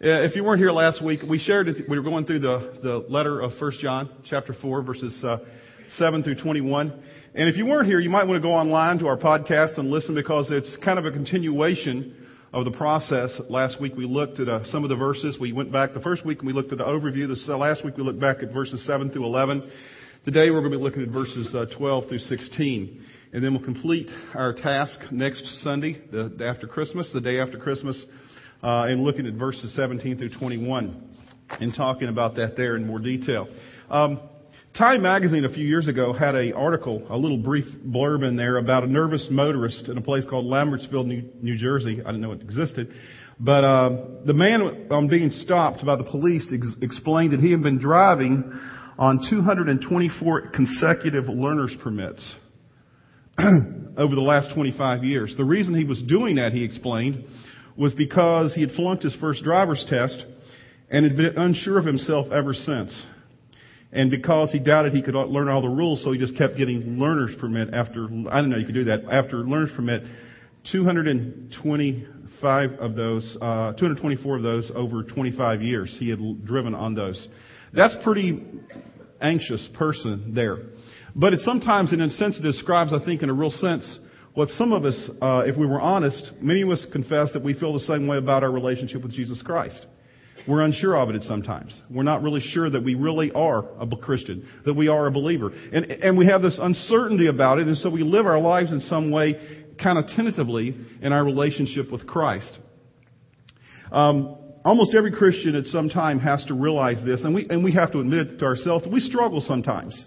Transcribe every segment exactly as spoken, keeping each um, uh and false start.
If you weren't here last week, we shared it. We were going through the, the letter of First John, chapter four, verses uh, seven through twenty-one. And if you weren't here, you might want to go online to our podcast and listen, because it's kind of a continuation of the process. Last week we looked at uh, some of the verses. We went back the first week and we looked at the overview. This, uh, last week we looked back at verses seven through eleven. Today we're going to be looking at verses uh, twelve through sixteen. And then we'll complete our task next Sunday, the, the after Christmas, the day after Christmas, uh, and looking at verses seventeen through twenty-one and talking about that there in more detail. Um, Time magazine a few years ago had an article, a little brief blurb in there about a nervous motorist in a place called Lambertsville, New, New Jersey. I didn't know it existed. But uh, the man, on being stopped by the police, ex- explained that he had been driving on two hundred twenty-four consecutive learner's permits over the last twenty-five years. The reason he was doing that, he explained, was because he had flunked his first driver's test and had been unsure of himself ever since. And because he doubted he could learn all the rules, so he just kept getting learner's permit after, I didn't know you could do that, after learner's permit, two hundred twenty-five of those, uh, two hundred twenty-four of those over twenty-five years he had driven on those. That's pretty anxious person there. But it sometimes, in a sense, it describes, I think, in a real sense, what some of us, uh, if we were honest, many of us confess that we feel the same way about our relationship with Jesus Christ. We're unsure of it sometimes. We're not really sure that we really are a Christian, that we are a believer. And and we have this uncertainty about it, and so we live our lives in some way kind of tentatively in our relationship with Christ. Um, almost every Christian at some time has to realize this, and we and we have to admit it to ourselves, that we struggle sometimes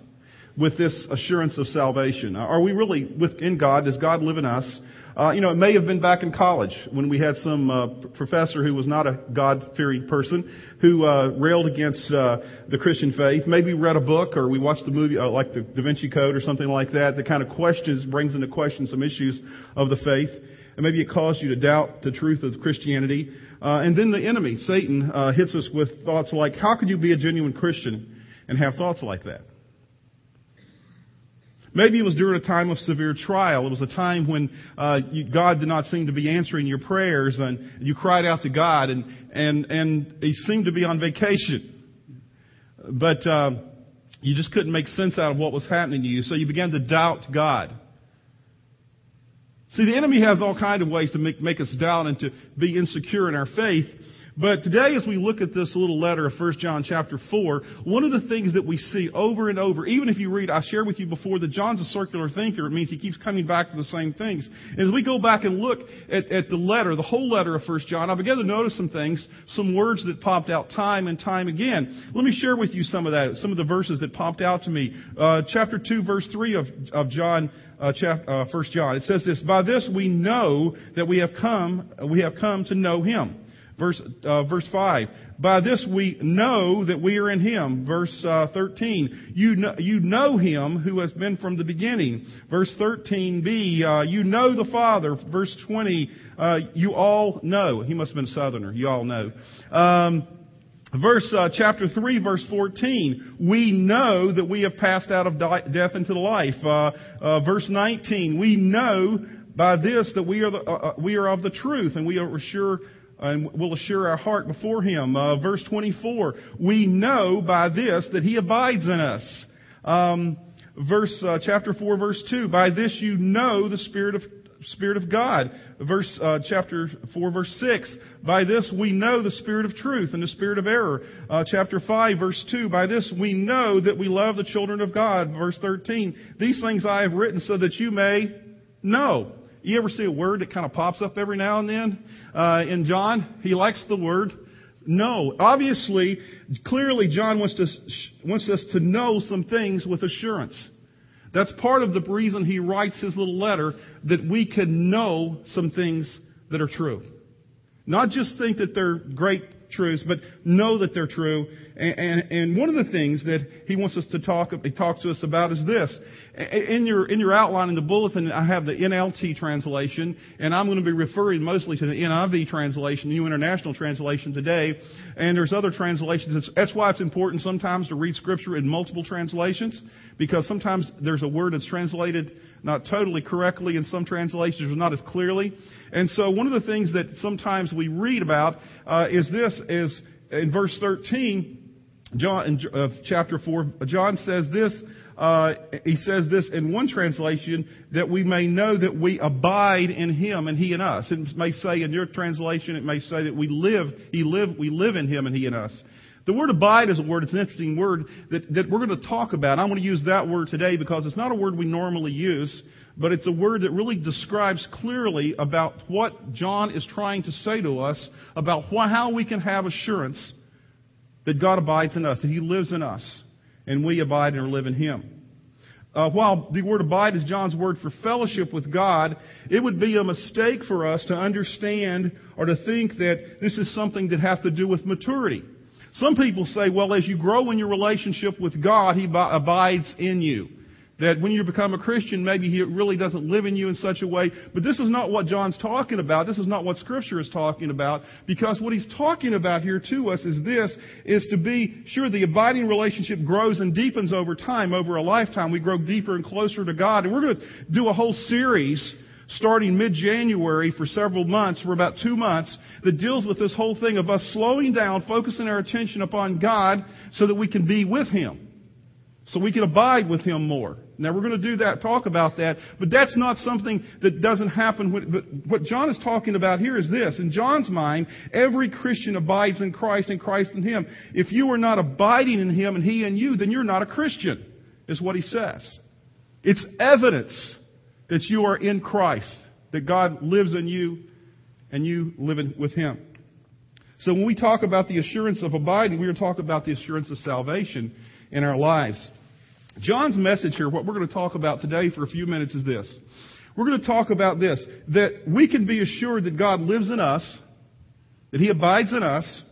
with this assurance of salvation. Are we really within God? Does God live in us? Uh, you know, it may have been back in college when we had some uh, professor who was not a God-fearing person who uh, railed against uh, the Christian faith. Maybe read a book, or we watched the movie uh, like the Da Vinci Code or something like that. That kind of questions brings into question some issues of the faith, and maybe it caused you to doubt the truth of Christianity. Uh, and then the enemy, Satan, uh, hits us with thoughts like, "How could you be a genuine Christian and have thoughts like that?" Maybe it was during a time of severe trial. It was a time when uh, you, God did not seem to be answering your prayers, and you cried out to God, and and and He seemed to be on vacation, but uh, you just couldn't make sense out of what was happening to you. So you began to doubt God. See, the enemy has all kinds of ways to make make us doubt and to be insecure in our faith. But today, as we look at this little letter of First John chapter four, one of the things that we see over and over, even if you read, I shared with you before that John's a circular thinker. It means he keeps coming back to the same things. As we go back and look at, at the letter, the whole letter of First John, I began to notice some things, some words that popped out time and time again. Let me share with you some of that, some of the verses that popped out to me. Uh, chapter two, verse three of, of John, uh, chap, uh, First John, it says this, "By this we know that we have come, we have come to know him." Verse, uh, verse five, "By this we know that we are in him." Verse uh, thirteen, you know, you know him who has been from the beginning. Verse thirteen b, uh, you know the Father. Verse twenty, uh, you all know. He must have been a southerner. You all know. Um, verse uh, chapter three, verse fourteen, we know that we have passed out of death into life. Uh, uh, verse nineteen, we know by this that we are, the, uh, we are of the truth, and we are sure and will assure our heart before him. Uh, verse twenty-four, we know by this that he abides in us. Um, verse uh, chapter four, verse two, by this you know the Spirit of Spirit of God. Verse uh, chapter four, verse six, by this we know the Spirit of truth and the Spirit of error. Uh, chapter five, verse two, by this we know that we love the children of God. Verse thirteen, these things I have written so that you may know. You ever see a word that kind of pops up every now and then? Uh, in John, he likes the word know. Obviously, clearly, John wants to wants us to know some things with assurance. That's part of the reason he writes his little letter, that we can know some things that are true. Not just think that they're great truths, but know that they're true. And, and, and one of the things that he wants us to talk, he talks to us about is this. In your, in your outline in the bulletin, I have the N L T translation, and I'm going to be referring mostly to the N I V translation, the New International Translation today. And there's other translations. That's why it's important sometimes to read Scripture in multiple translations, because sometimes there's a word that's translated not totally correctly in some translations, or not as clearly. And so one of the things that sometimes we read about uh, is this, is in verse thirteen John, of chapter four, John says this, uh, he says this in one translation, that we may know that we abide in him and he in us. It may say in your translation, it may say that we live, he live, we live in him and he in us. The word abide is a word, it's an interesting word that, that we're going to talk about. I want to use that word today because it's not a word we normally use, but it's a word that really describes clearly about what John is trying to say to us about wh- how we can have assurance that God abides in us, that he lives in us, and we abide and live in him. Uh, while the word abide is John's word for fellowship with God, it would be a mistake for us to understand or to think that this is something that has to do with maturity. Some people say, well, as you grow in your relationship with God, he abides in you. That when you become a Christian, maybe he really doesn't live in you in such a way. But this is not what John's talking about. This is not what Scripture is talking about. Because what he's talking about here to us is this, is to be sure the abiding relationship grows and deepens over time, over a lifetime. We grow deeper and closer to God. And we're going to do a whole series starting mid-January for several months, for about two months, that deals with this whole thing of us slowing down, focusing our attention upon God so that we can be with him. So we can abide with him more. Now, we're going to do that, talk about that, but that's not something that doesn't happen. When, but what John is talking about here is this. In John's mind, every Christian abides in Christ and Christ in him. If you are not abiding in him and he in you, then you're not a Christian, is what he says. It's evidence that you are in Christ, that God lives in you and you live in, with him. So when we talk about the assurance of abiding, we are talking about the assurance of salvation in our lives. John's message here, what we're going to talk about today for a few minutes is this. We're going to talk about this, that we can be assured that God lives in us, that he abides in us,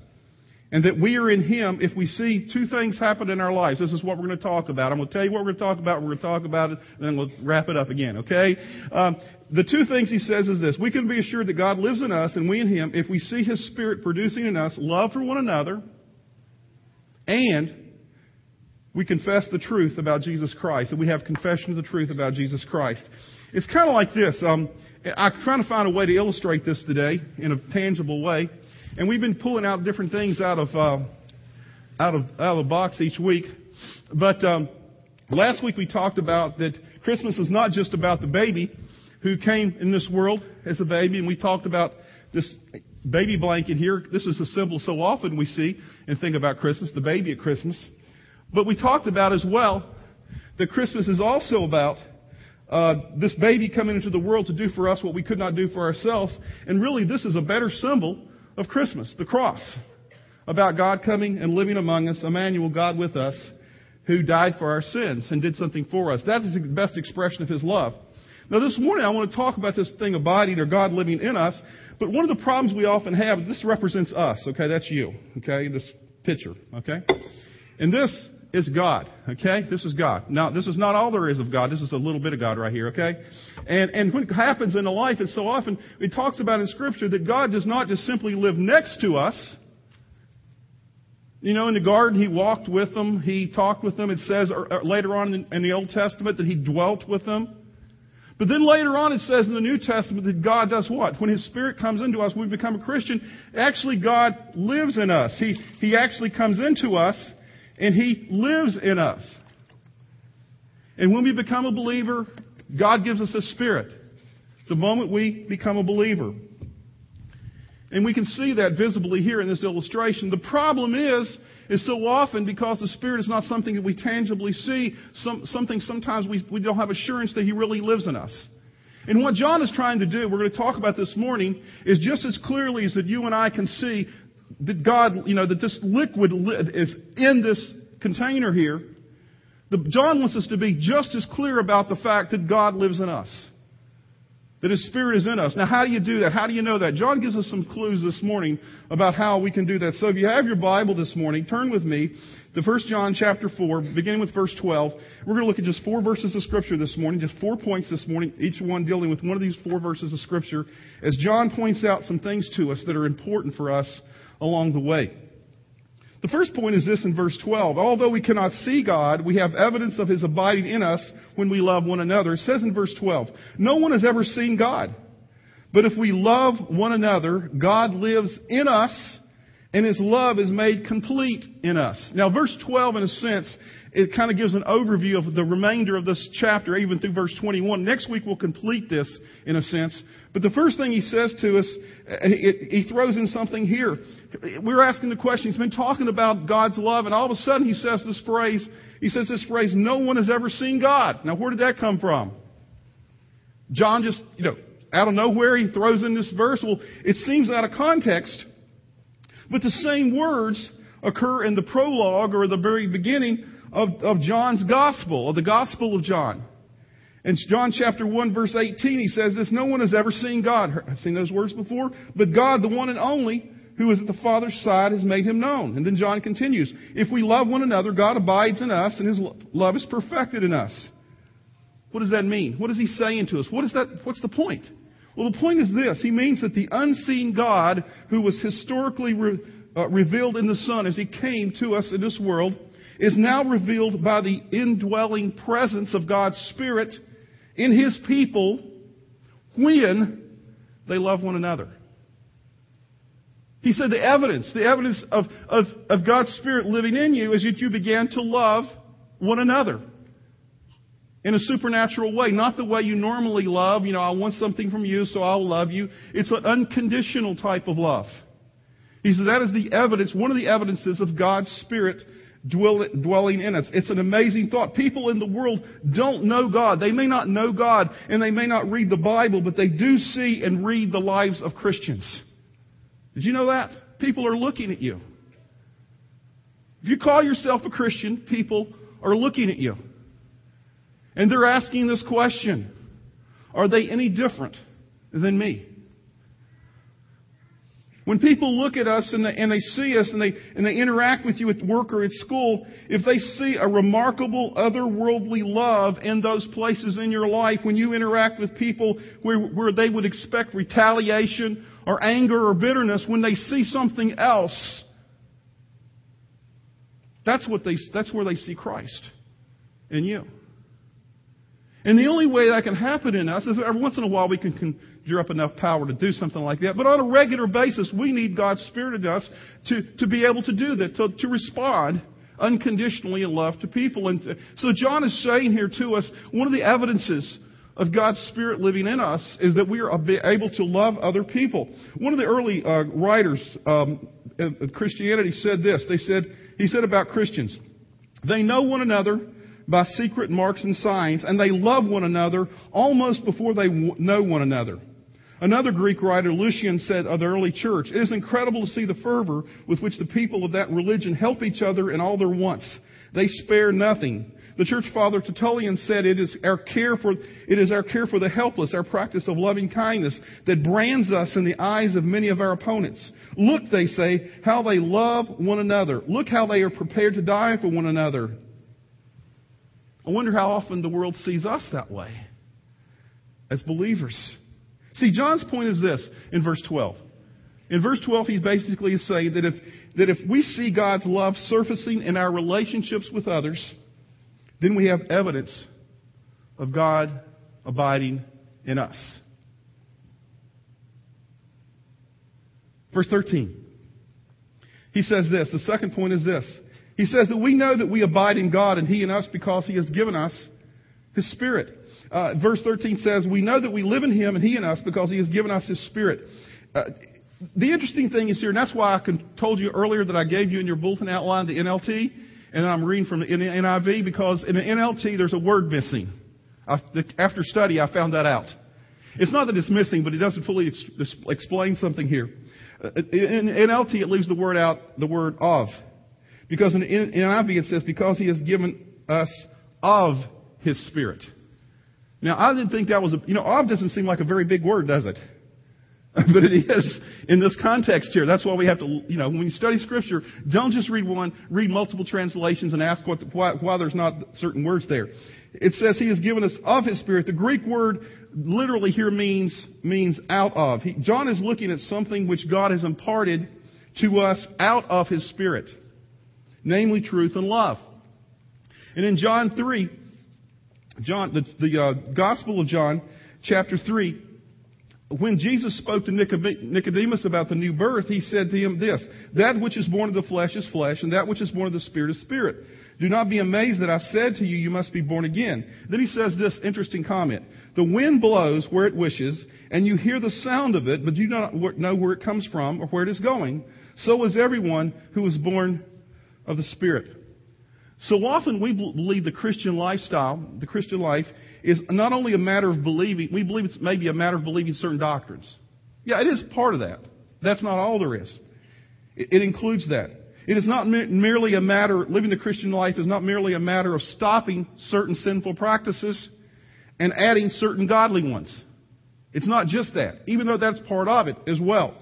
and that we are in him if we see two things happen in our lives. This is what we're going to talk about. I'm going to tell you what we're going to talk about, we're going to talk about it, and then we'll wrap it up again, okay? Um, the two things he says is this. We can be assured that God lives in us and we in him if we see his Spirit producing in us love for one another, and we confess the truth about Jesus Christ, and we have confession of the truth about Jesus Christ. It's kind of like this. Um, I'm trying to find a way to illustrate this today in a tangible way, and we've been pulling out different things out of uh, out of out of the box each week. But um, last week we talked about that Christmas is not just about the baby who came in this world as a baby, and we talked about this baby blanket here. This is a symbol so often we see and think about Christmas, the baby at Christmas. But we talked about as well that Christmas is also about uh, this baby coming into the world to do for us what we could not do for ourselves. And really, this is a better symbol of Christmas, the cross, about God coming and living among us, Emmanuel, God with us, who died for our sins and did something for us. That is the best expression of his love. Now, this morning, I want to talk about this thing abiding or God living in us. But one of the problems we often have, this represents us, okay? That's you, okay? This picture, okay? And this is God, okay? This is God. Now, this is not all there is of God. This is a little bit of God right here, okay? And and what happens in the life, and so often it talks about in Scripture that God does not just simply live next to us. You know, in the garden, he walked with them. He talked with them. It says or, or later on in, in the Old Testament that he dwelt with them. But then later on it says in the New Testament that God does what? When his Spirit comes into us, we become a Christian. Actually, God lives in us. He He actually comes into us. And he lives in us. And when we become a believer, God gives us his Spirit. The moment we become a believer. And we can see that visibly here in this illustration. The problem is, is so often because the Spirit is not something that we tangibly see, some, something sometimes we, we don't have assurance that he really lives in us. And what John is trying to do, we're going to talk about this morning, is just as clearly as that you and I can see that God, you know, that this liquid is in this container here. The, John wants us to be just as clear about the fact that God lives in us. That his Spirit is in us. Now, how do you do that? How do you know that? John gives us some clues this morning about how we can do that. So if you have your Bible this morning, turn with me to First John chapter four, beginning with verse twelve. We're going to look at just four verses of Scripture this morning, just four points this morning, each one dealing with one of these four verses of Scripture, as John points out some things to us that are important for us along the way. The first point is this in verse twelve. Although we cannot see God, we have evidence of his abiding in us when we love one another. It says in verse twelve, no one has ever seen God, But if we love one another, God lives in us, and His love is made complete in us. Now, verse twelve, in a sense, it kind of gives an overview of the remainder of this chapter, even through verse twenty-one. Next week, we'll complete this, in a sense. But the first thing he says to us, he throws in something here. We're asking the question, he's been talking about God's love, and all of a sudden he says this phrase, he says this phrase, no one has ever seen God. Now, where did that come from? John just, you know, out of nowhere, he throws in this verse. Well, it seems out of context, but the same words occur in the prologue or the very beginning of, of John's gospel, of the gospel of John. In John chapter one, verse eighteen, he says this, no one has ever seen God. I've seen those words before. But God, the one and only, who is at the Father's side, has made him known. And then John continues, if we love one another, God abides in us, and his love is perfected in us. What does that mean? What is he saying to us? What is that? What's the point? Well, the point is this. He means that the unseen God, who was historically re, uh, revealed in the Son as he came to us in this world, is now revealed by the indwelling presence of God's Spirit in His people when they love one another. He said the evidence, the evidence of, of, of God's Spirit living in you is that you began to love one another. In a supernatural way, not the way you normally love. You know, I want something from you, so I'll love you. It's an unconditional type of love. He said that is the evidence, one of the evidences of God's Spirit dwelling in us. It's an amazing thought. People in the world don't know God. They may not know God, and they may not read the Bible, but they do see and read the lives of Christians. Did you know that? People are looking at you. If you call yourself a Christian, people are looking at you. And they're asking this question, are they any different than me? When people look at us and they, and they see us and they, and they interact with you at work or at school, if they see a remarkable otherworldly love in those places in your life, when you interact with people where, where they would expect retaliation or anger or bitterness, when they see something else, that's what they, that's where they see Christ in you. And the only way that can happen in us is every once in a while we can conjure up enough power to do something like that. But on a regular basis, we need God's Spirit in us to, to be able to do that, to, to respond unconditionally in love to people. And so John is saying here to us, one of the evidences of God's Spirit living in us is that we are able to love other people. One of the early uh, writers um, of Christianity said this. They said, he said about Christians, they know one another by secret marks and signs, and they love one another almost before they w- know one another. Another Greek writer, Lucian, said of the early church, it is incredible to see the fervor with which the people of that religion help each other in all their wants. They spare nothing. The church father Tertullian said, it is our care for, it is our care for the helpless, our practice of loving kindness that brands us in the eyes of many of our opponents. Look, they say, how they love one another. Look how they are prepared to die for one another. I wonder how often the world sees us that way as believers. See, John's point is this in verse twelve. In verse twelve, he basically is saying that if, that if we see God's love surfacing in our relationships with others, then we have evidence of God abiding in us. Verse thirteen, he says this. The second point is this. He says that we know that we abide in God and He in us because He has given us His Spirit. Uh, verse thirteen says, we know that we live in Him and He in us because He has given us His Spirit. Uh, the interesting thing is here, and that's why I told you earlier that I gave you in your bulletin outline the N L T, and then I'm reading from the N I V, because in the N L T there's a word missing. I, after study, I found that out. It's not that it's missing, but it doesn't fully ex- explain something here. Uh, in N L T, it leaves the word out, the word of. Because in N I V it says, because He has given us of His Spirit. Now, I didn't think that was, a, you know, of doesn't seem like a very big word, does it? But it is in this context here. That's why we have to, you know, when you study Scripture, don't just read one, read multiple translations and ask what the, why, why there's not certain words there. It says He has given us of His Spirit. The Greek word literally here means, means out of. He, John is looking at something which God has imparted to us out of His Spirit. Namely, truth and love. And in John three, John the, the uh, Gospel of John, chapter three, when Jesus spoke to Nicodemus about the new birth, he said to him this, "That which is born of the flesh is flesh, and that which is born of the spirit is spirit. Do not be amazed that I said to you, you must be born again." Then he says this interesting comment, "The wind blows where it wishes, and you hear the sound of it, but you do not know where it comes from or where it is going. So is everyone who is born of the Spirit." So often we believe the Christian lifestyle, the Christian life, is not only a matter of believing, we believe it's maybe a matter of believing certain doctrines. Yeah, it is part of that. That's not all there is. It includes that. It is not merely a matter, living the Christian life is not merely a matter of stopping certain sinful practices and adding certain godly ones. It's not just that, even though that's part of it as well.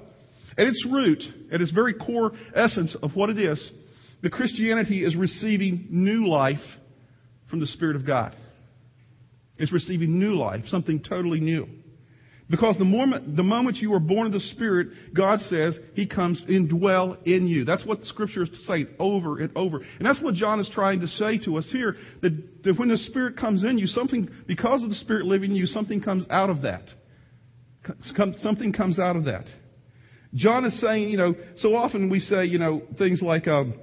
At its root, at its very core essence of what it is, the Christianity is receiving new life from the Spirit of God. It's receiving new life, something totally new. Because the moment, the moment you are born of the Spirit, God says He comes and dwell in you. That's what Scripture is saying over and over. And that's what John is trying to say to us here, that, that when the Spirit comes in you, something, because of the Spirit living in you, something comes out of that. Something comes out of that. John is saying, you know, so often we say, you know, things like, um,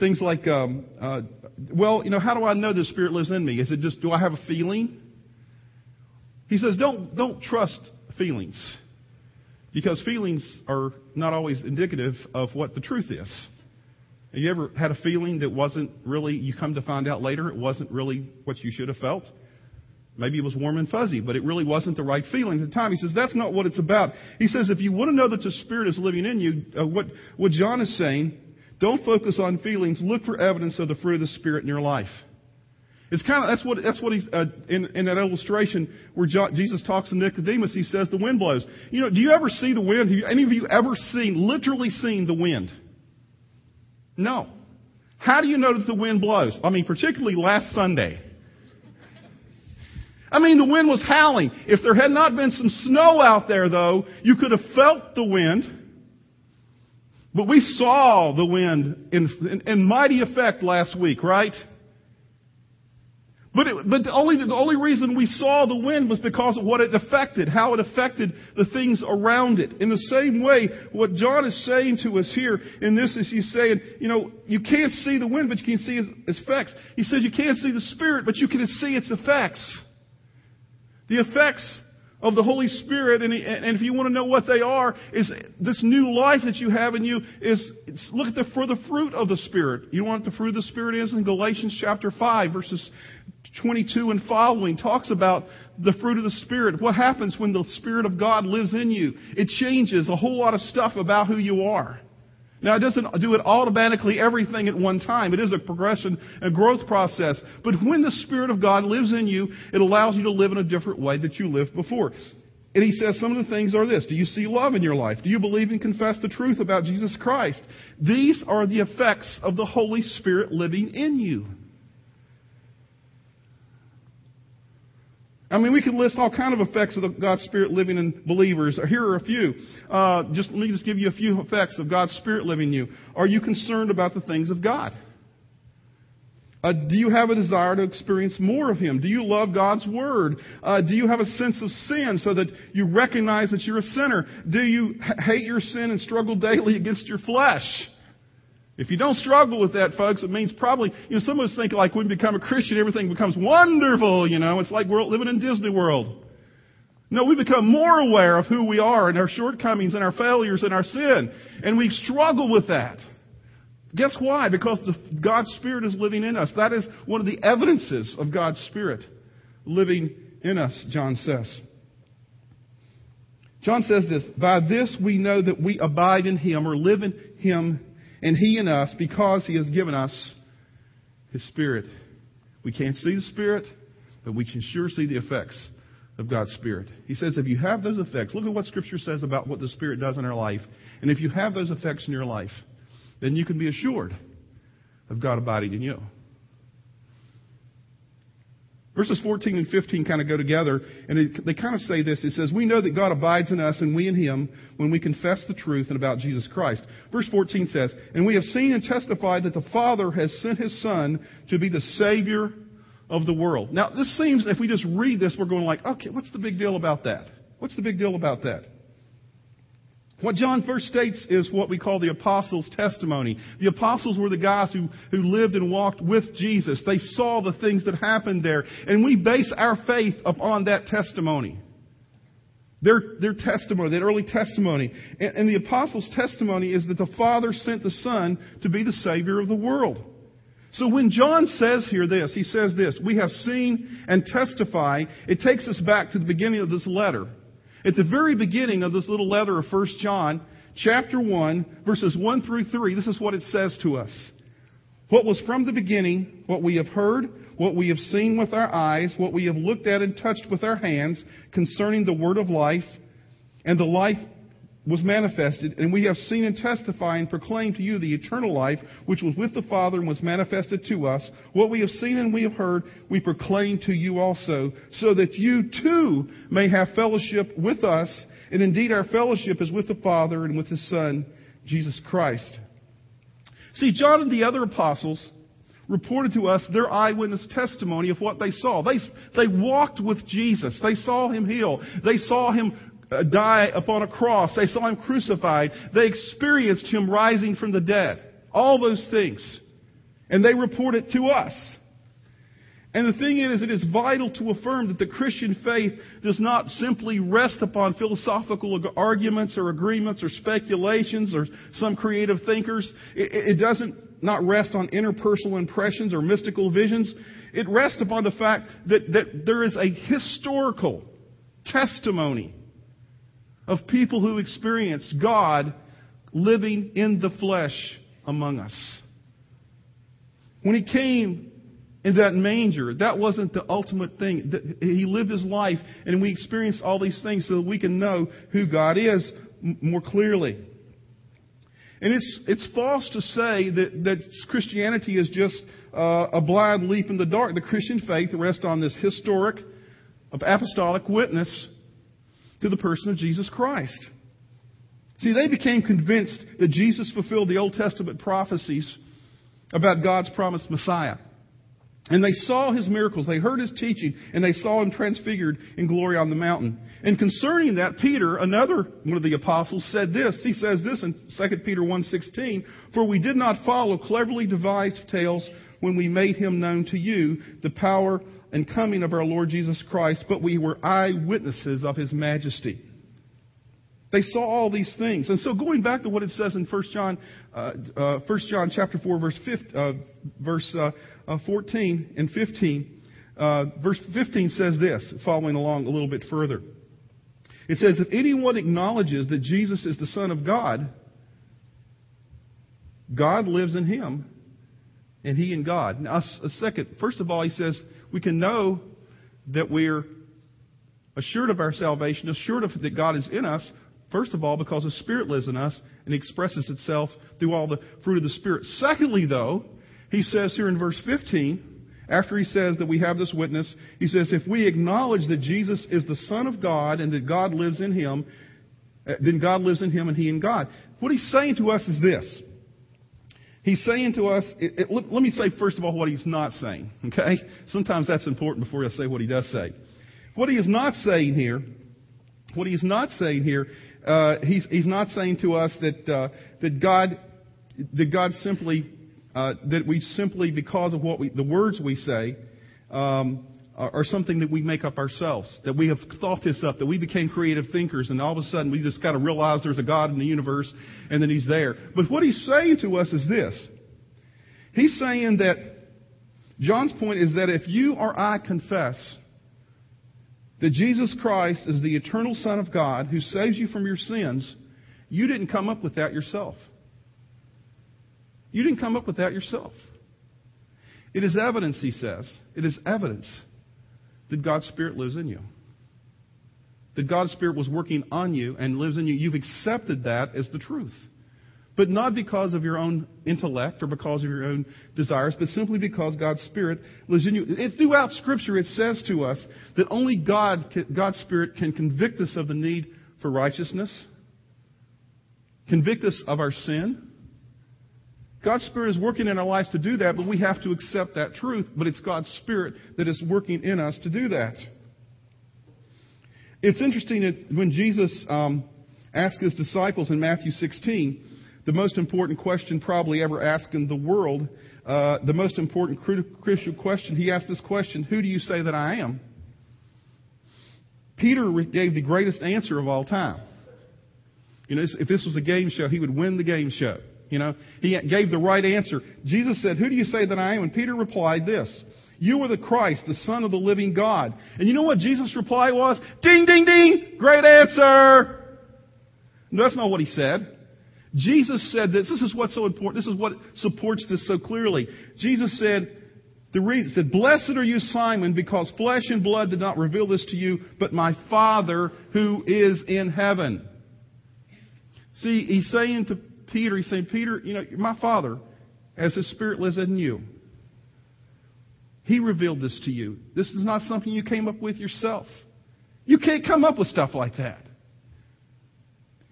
things like, um, uh, well, you know, how do I know the Spirit lives in me? Is it just, do I have a feeling? He says, don't don't trust feelings, because feelings are not always indicative of what the truth is. Have you ever had a feeling that wasn't really, you come to find out later, it wasn't really what you should have felt? Maybe it was warm and fuzzy, but it really wasn't the right feeling at the time. He says, that's not what it's about. He says, if you want to know that the Spirit is living in you, uh, what, what John is saying, don't focus on feelings. Look for evidence of the fruit of the Spirit in your life. It's kind of, that's what, that's what he's, uh, in, in that illustration where John, Jesus talks to Nicodemus, he says, the wind blows. You know, do you ever see the wind? Have you, any of you ever seen, literally seen the wind? No. How do you know that the wind blows? I mean, particularly last Sunday. I mean, the wind was howling. If there had not been some snow out there, though, you could have felt the wind. But we saw the wind in, in, in mighty effect last week, right? But it, but the only the only reason we saw the wind was because of what it affected, how it affected the things around it. In the same way, what John is saying to us here in this is he's saying, you know, you can't see the wind, but you can see its, its effects. He says you can't see the Spirit, but you can see its effects. The effects of the Holy Spirit, and, and if you want to know what they are, is this new life that you have in you is look at the, for the fruit of the Spirit. You know what the fruit of the Spirit is? In Galatians chapter five, verses twenty-two and following, talks about the fruit of the Spirit. What happens when the Spirit of God lives in you? It changes a whole lot of stuff about who you are. Now, it doesn't do it automatically, everything at one time. It is a progression, a growth process. But when the Spirit of God lives in you, it allows you to live in a different way that you lived before. And he says some of the things are this. Do you see love in your life? Do you believe and confess the truth about Jesus Christ? These are the effects of the Holy Spirit living in you. I mean, we could list all kinds of effects of the God's Spirit living in believers. Here are a few. Uh, just let me just give you a few effects of God's Spirit living in you. Are you concerned about the things of God? Uh, do you have a desire to experience more of Him? Do you love God's Word? Uh, do you have a sense of sin so that you recognize that you're a sinner? Do you h- hate your sin and struggle daily against your flesh? If you don't struggle with that, folks, it means probably, you know, some of us think like when we become a Christian, everything becomes wonderful, you know. It's like we're living in Disney World. No, we become more aware of who we are and our shortcomings and our failures and our sin. And we struggle with that. Guess why? Because the, God's Spirit is living in us. That is one of the evidences of God's Spirit living in us, John says. John says this, by this we know that we abide in Him or live in Him, and He in us, because He has given us His Spirit. We can't see the Spirit, but we can sure see the effects of God's Spirit. He says if you have those effects, look at what Scripture says about what the Spirit does in our life. And if you have those effects in your life, then you can be assured of God abiding in you. Verses fourteen and fifteen kind of go together, and it, they kind of say this. It says, we know that God abides in us and we in Him when we confess the truth and about Jesus Christ. Verse fourteen says, and we have seen and testified that the Father has sent His Son to be the Savior of the world. Now, this seems, if we just read this, we're going like, okay, what's the big deal about that? What's the big deal about that? What John first states is what we call the apostles' testimony. The apostles were the guys who, who lived and walked with Jesus. They saw the things that happened there. And we base our faith upon that testimony. Their, their testimony, that early testimony. And, and the apostles' testimony is that the Father sent the Son to be the Savior of the world. So when John says here this, he says this, we have seen and testify, it takes us back to the beginning of this letter. At the very beginning of this little letter of First John, chapter one, verses one through three, this is what it says to us. What was from the beginning, what we have heard, what we have seen with our eyes, what we have looked at and touched with our hands concerning the word of life, and the life was manifested, and we have seen and testify and proclaim to you the eternal life, which was with the Father and was manifested to us. What we have seen and we have heard, we proclaim to you also, so that you too may have fellowship with us. And indeed our fellowship is with the Father and with His Son, Jesus Christ. See, John and the other apostles reported to us their eyewitness testimony of what they saw. They, they walked with Jesus. They saw Him heal. They saw Him die upon a cross. They saw Him crucified. They experienced Him rising from the dead. All those things. And they report it to us. And the thing is, it is vital to affirm that the Christian faith does not simply rest upon philosophical arguments or agreements or speculations or some creative thinkers. It, it doesn't not rest on interpersonal impressions or mystical visions. It rests upon the fact that, that there is a historical testimony of people who experienced God living in the flesh among us. When He came in that manger, that wasn't the ultimate thing. He lived His life, and we experienced all these things so that we can know who God is more clearly. And it's it's false to say that, that Christianity is just uh, a blind leap in the dark. The Christian faith rests on this historic, apostolic witness to the person of Jesus Christ. See, they became convinced that Jesus fulfilled the Old Testament prophecies about God's promised Messiah. And they saw His miracles, they heard His teaching, and they saw Him transfigured in glory on the mountain. And concerning that, Peter, another one of the apostles, said this. He says this in Second Peter one sixteen, "For we did not follow cleverly devised tales when we made Him known to you, the power and coming of our Lord Jesus Christ, but we were eyewitnesses of His majesty." They saw all these things. And so going back to what it says in First John, uh, uh, First John chapter four, verse, fifteen, uh, verse uh, uh, fourteen and fifteen, uh, verse fifteen says this, following along a little bit further. It says, "If anyone acknowledges that Jesus is the Son of God, God lives in him, and he in God." Now, a second, first of all, he says, we can know that we're assured of our salvation, assured of that God is in us, first of all, because the Spirit lives in us and expresses itself through all the fruit of the Spirit. Secondly, though, he says here in verse fifteen, after he says that we have this witness, he says, if we acknowledge that Jesus is the Son of God and that God lives in him, then God lives in him and he in God. What he's saying to us is this. He's saying to us, it, it, let, let me say first of all what he's not saying, okay? Sometimes that's important before I say what he does say. What he is not saying here, what he is not saying here, uh, he's, he's not saying to us that, uh, that God, that God simply, uh, that we simply, because of what we, the words we say, um, are something that we make up ourselves, that we have thought this up, that we became creative thinkers, and all of a sudden we just got to realize there's a God in the universe and that He's there. But what He's saying to us is this. He's saying that, John's point is that if you or I confess that Jesus Christ is the eternal Son of God who saves you from your sins, you didn't come up with that yourself. You didn't come up with that yourself. It is evidence, he says. It is evidence that God's Spirit lives in you. That God's Spirit was working on you and lives in you. You've accepted that as the truth. But not because of your own intellect or because of your own desires, but simply because God's Spirit lives in you. It's throughout Scripture it says to us that only God, God's Spirit can convict us of the need for righteousness, convict us of our sin. God's Spirit is working in our lives to do that, but we have to accept that truth. But it's God's Spirit that is working in us to do that. It's interesting that when Jesus um, asked his disciples in Matthew sixteen, the most important question probably ever asked in the world, uh, the most important crucial question, he asked this question, who do you say that I am? Peter gave the greatest answer of all time. You know, if this was a game show, he would win the game show. You know, he gave the right answer. Jesus said, who do you say that I am? And Peter replied this, you are the Christ, the Son of the living God. And you know what Jesus' reply was? Ding, ding, ding! Great answer! No, that's not what he said. Jesus said this. This is what's so important. This is what supports this so clearly. Jesus said, the reason said, blessed are you, Simon, because flesh and blood did not reveal this to you, but my Father who is in heaven. See, he's saying to Peter, he's saying, Peter, you know, my Father, as his Spirit lives in you, he revealed this to you. This is not something you came up with yourself. You can't come up with stuff like that.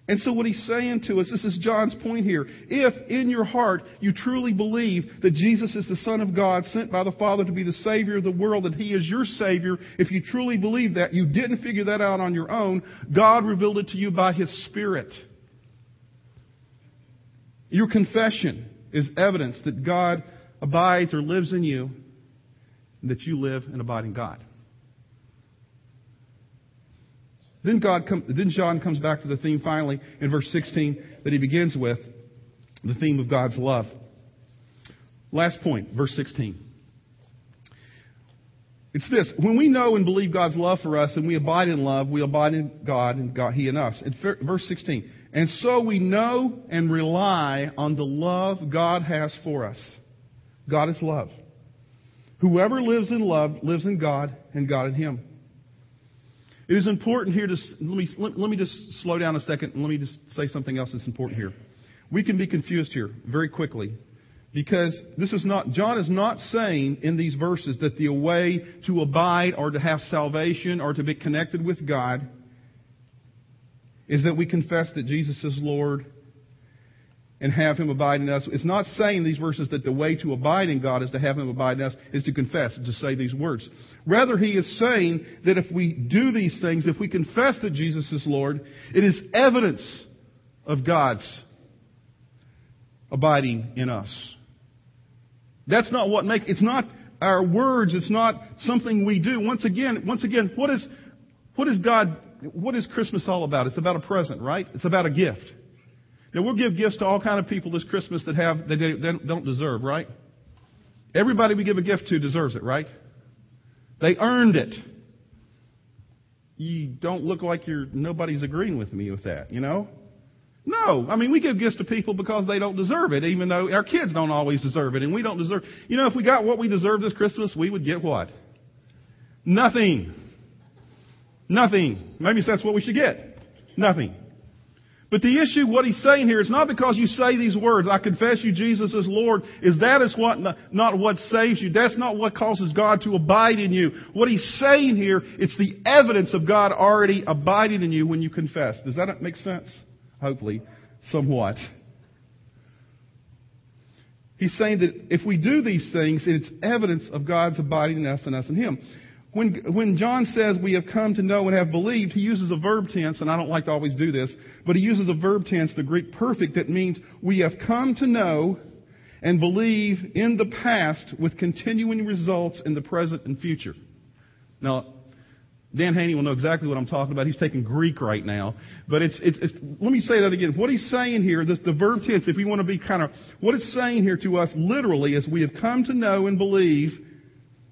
And so what he's saying to us, this is John's point here. If in your heart you truly believe that Jesus is the Son of God sent by the Father to be the Savior of the world, that he is your Savior, if you truly believe that, you didn't figure that out on your own. God revealed it to you by his Spirit. Your confession is evidence that God abides or lives in you, and that you live and abide in God. Then God, come, then John comes back to the theme finally in verse sixteen that he begins with, the theme of God's love. Last point, verse sixteen. It's this: when we know and believe God's love for us, and we abide in love, we abide in God, and God, He in us. In verse sixteen, and so we know and rely on the love God has for us. God is love. Whoever lives in love lives in God, and God in him. It is important here to, let me, let me just slow down a second and let me just say something else that's important here. We can be confused here very quickly, because this is not, John is not saying in these verses that the way to abide or to have salvation or to be connected with God is that we confess that Jesus is Lord and have Him abide in us. It's not saying in these verses that the way to abide in God is to have Him abide in us, is to confess, to say these words. Rather, he is saying that if we do these things, if we confess that Jesus is Lord, it is evidence of God's abiding in us. That's not what makes, it's not our words, it's not something we do. Once again, once again, what is, what is God, what is Christmas all about? It's about a present, right? It's about a gift. Now, we'll give gifts to all kind of people this Christmas that have that they don't deserve, right? Everybody we give a gift to deserves it, right? They earned it. You don't look like you're nobody's agreeing with me with that, you know? No, I mean, we give gifts to people because they don't deserve it, even though our kids don't always deserve it, and we don't deserve. You know, if we got what we deserve this Christmas, we would get what? Nothing. Nothing. Maybe that's what we should get. Nothing. But the issue, what he's saying here, is not because you say these words, I confess you, Jesus is Lord, is that is what not what saves you. That's not what causes God to abide in you. What he's saying here, it's the evidence of God already abiding in you when you confess. Does that make sense? Hopefully, somewhat. He's saying that if we do these things, it's evidence of God's abiding in us and us in Him. When, when John says we have come to know and have believed, he uses a verb tense, and I don't like to always do this, but he uses a verb tense, the Greek perfect, that means we have come to know and believe in the past with continuing results in the present and future. Now, Dan Haney will know exactly what I'm talking about. He's taking Greek right now. But it's, it's, it's let me say that again. What he's saying here, this, the verb tense, if you want to be kind of, what it's saying here to us literally is we have come to know and believe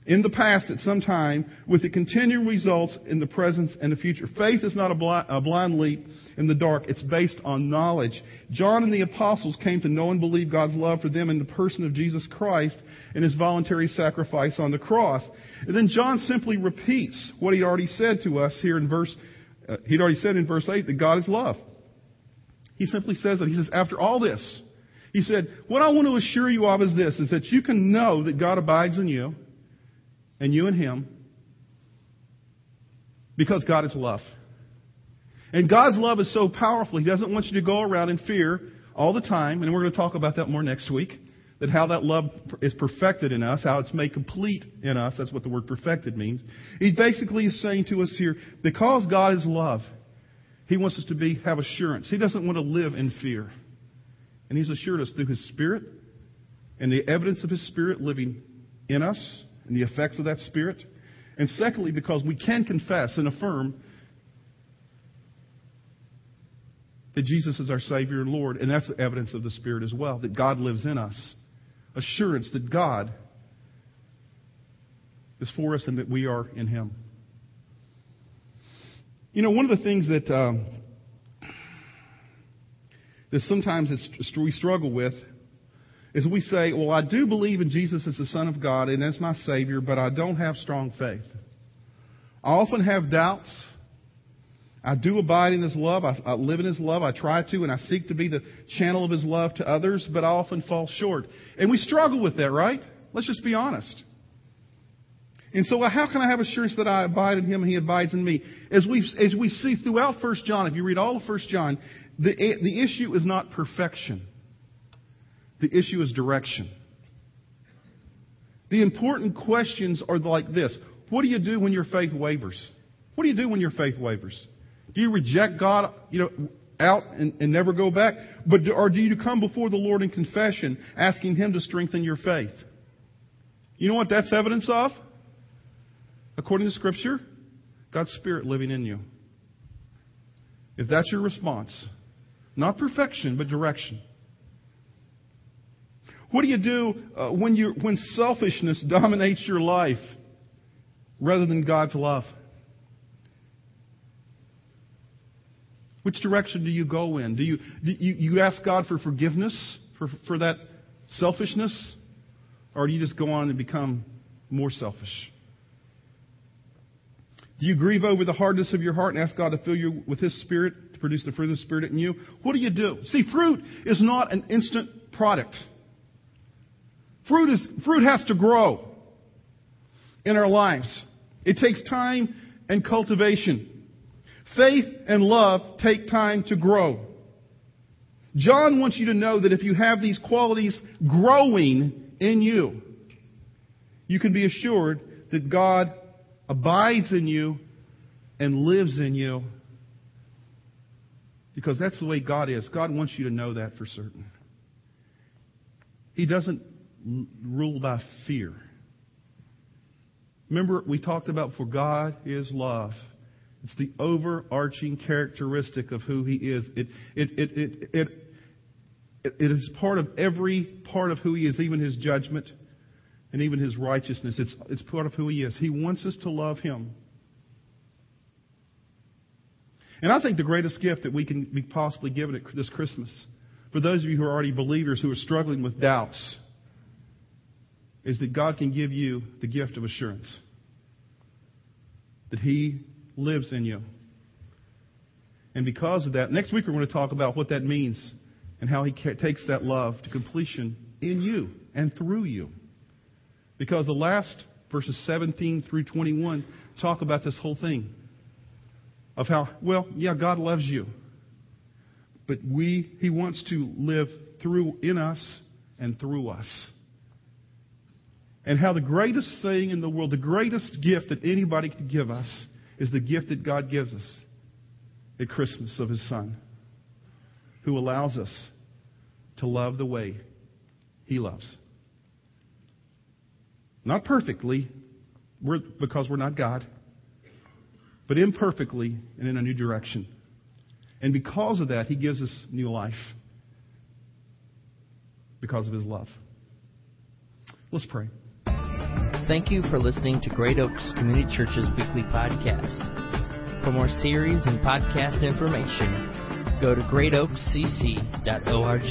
in the past at some time, with the continuing results in the present and the future. Faith is not a blind, a blind leap in the dark. It's based on knowledge. John and the apostles came to know and believe God's love for them in the person of Jesus Christ and His voluntary sacrifice on the cross. And then John simply repeats what he already said to us here in verse, uh, he'd already said in verse eight that God is love. He simply says that. He says, after all this, he said, what I want to assure you of is this, is that you can know that God abides in you, and you and Him, because God is love. And God's love is so powerful, He doesn't want you to go around in fear all the time, and we're going to talk about that more next week. that how that love is perfected in us, how it's made complete in us. That's what the word perfected means. He basically is saying to us here, because God is love, He wants us to be have assurance. He doesn't want to live in fear. And He's assured us through His Spirit and the evidence of His Spirit living in us and the effects of that Spirit. And secondly, because we can confess and affirm that Jesus is our Savior and Lord. And that's evidence of the Spirit as well, that God lives in us. Assurance that God is for us and that we are in Him. You know, one of the things that, um, that sometimes it's, we struggle with is we say, well, I do believe in Jesus as the Son of God and as my Savior, but I don't have strong faith. I often have doubts. I do abide in His love. I, I live in His love. I try to, and I seek to be the channel of His love to others, but I often fall short. And we struggle with that, right? Let's just be honest. And so how can I have assurance that I abide in Him and He abides in me? As we as we see throughout First John, if you read all of First John, the the issue is not perfection. The issue is direction. The important questions are like this. What do you do when your faith wavers? What do you do when your faith wavers? Do you reject God, you know, out and, and never go back? But do, or do you come before the Lord in confession, asking Him to strengthen your faith? You know what that's evidence of? According to Scripture, God's Spirit living in you. If that's your response, not perfection, but direction. What do you do uh, when you when selfishness dominates your life rather than God's love? Which direction do you go in? Do you do you, you ask God for forgiveness for, for that selfishness? Or do you just go on and become more selfish? Do you grieve over the hardness of your heart and ask God to fill you with His Spirit, to produce the fruit of the Spirit in you? What do you do? See, fruit is not an instant product. Fruit is fruit has to grow in our lives. It takes time and cultivation. Faith and love take time to grow. John wants you to know that if you have these qualities growing in you, you can be assured that God abides in you and lives in you, because that's the way God is. God wants you to know that for certain. He doesn't rule by fear. Remember, we talked about for God is love. It's the overarching characteristic of who He is. It it it it it, it, it is part of every part of who He is, even His judgment. And even His righteousness, it's it's part of who He is. He wants us to love Him. And I think the greatest gift that we can be possibly given at this Christmas, for those of you who are already believers who are struggling with doubts, is that God can give you the gift of assurance. That He lives in you. And because of that, next week we're going to talk about what that means and how He takes that love to completion in you and through you. Because the last verses seventeen through twenty-one talk about this whole thing of how, well, yeah, God loves you, but we He wants to live through in us and through us. And how the greatest thing in the world, the greatest gift that anybody could give us is the gift that God gives us at Christmas of His Son, who allows us to love the way He loves. Not perfectly, we're, because we're not God, but imperfectly and in a new direction. And because of that, He gives us new life because of His love. Let's pray. Thank you for listening to Great Oaks Community Church's weekly podcast. For more series and podcast information, go to great oaks c c dot org.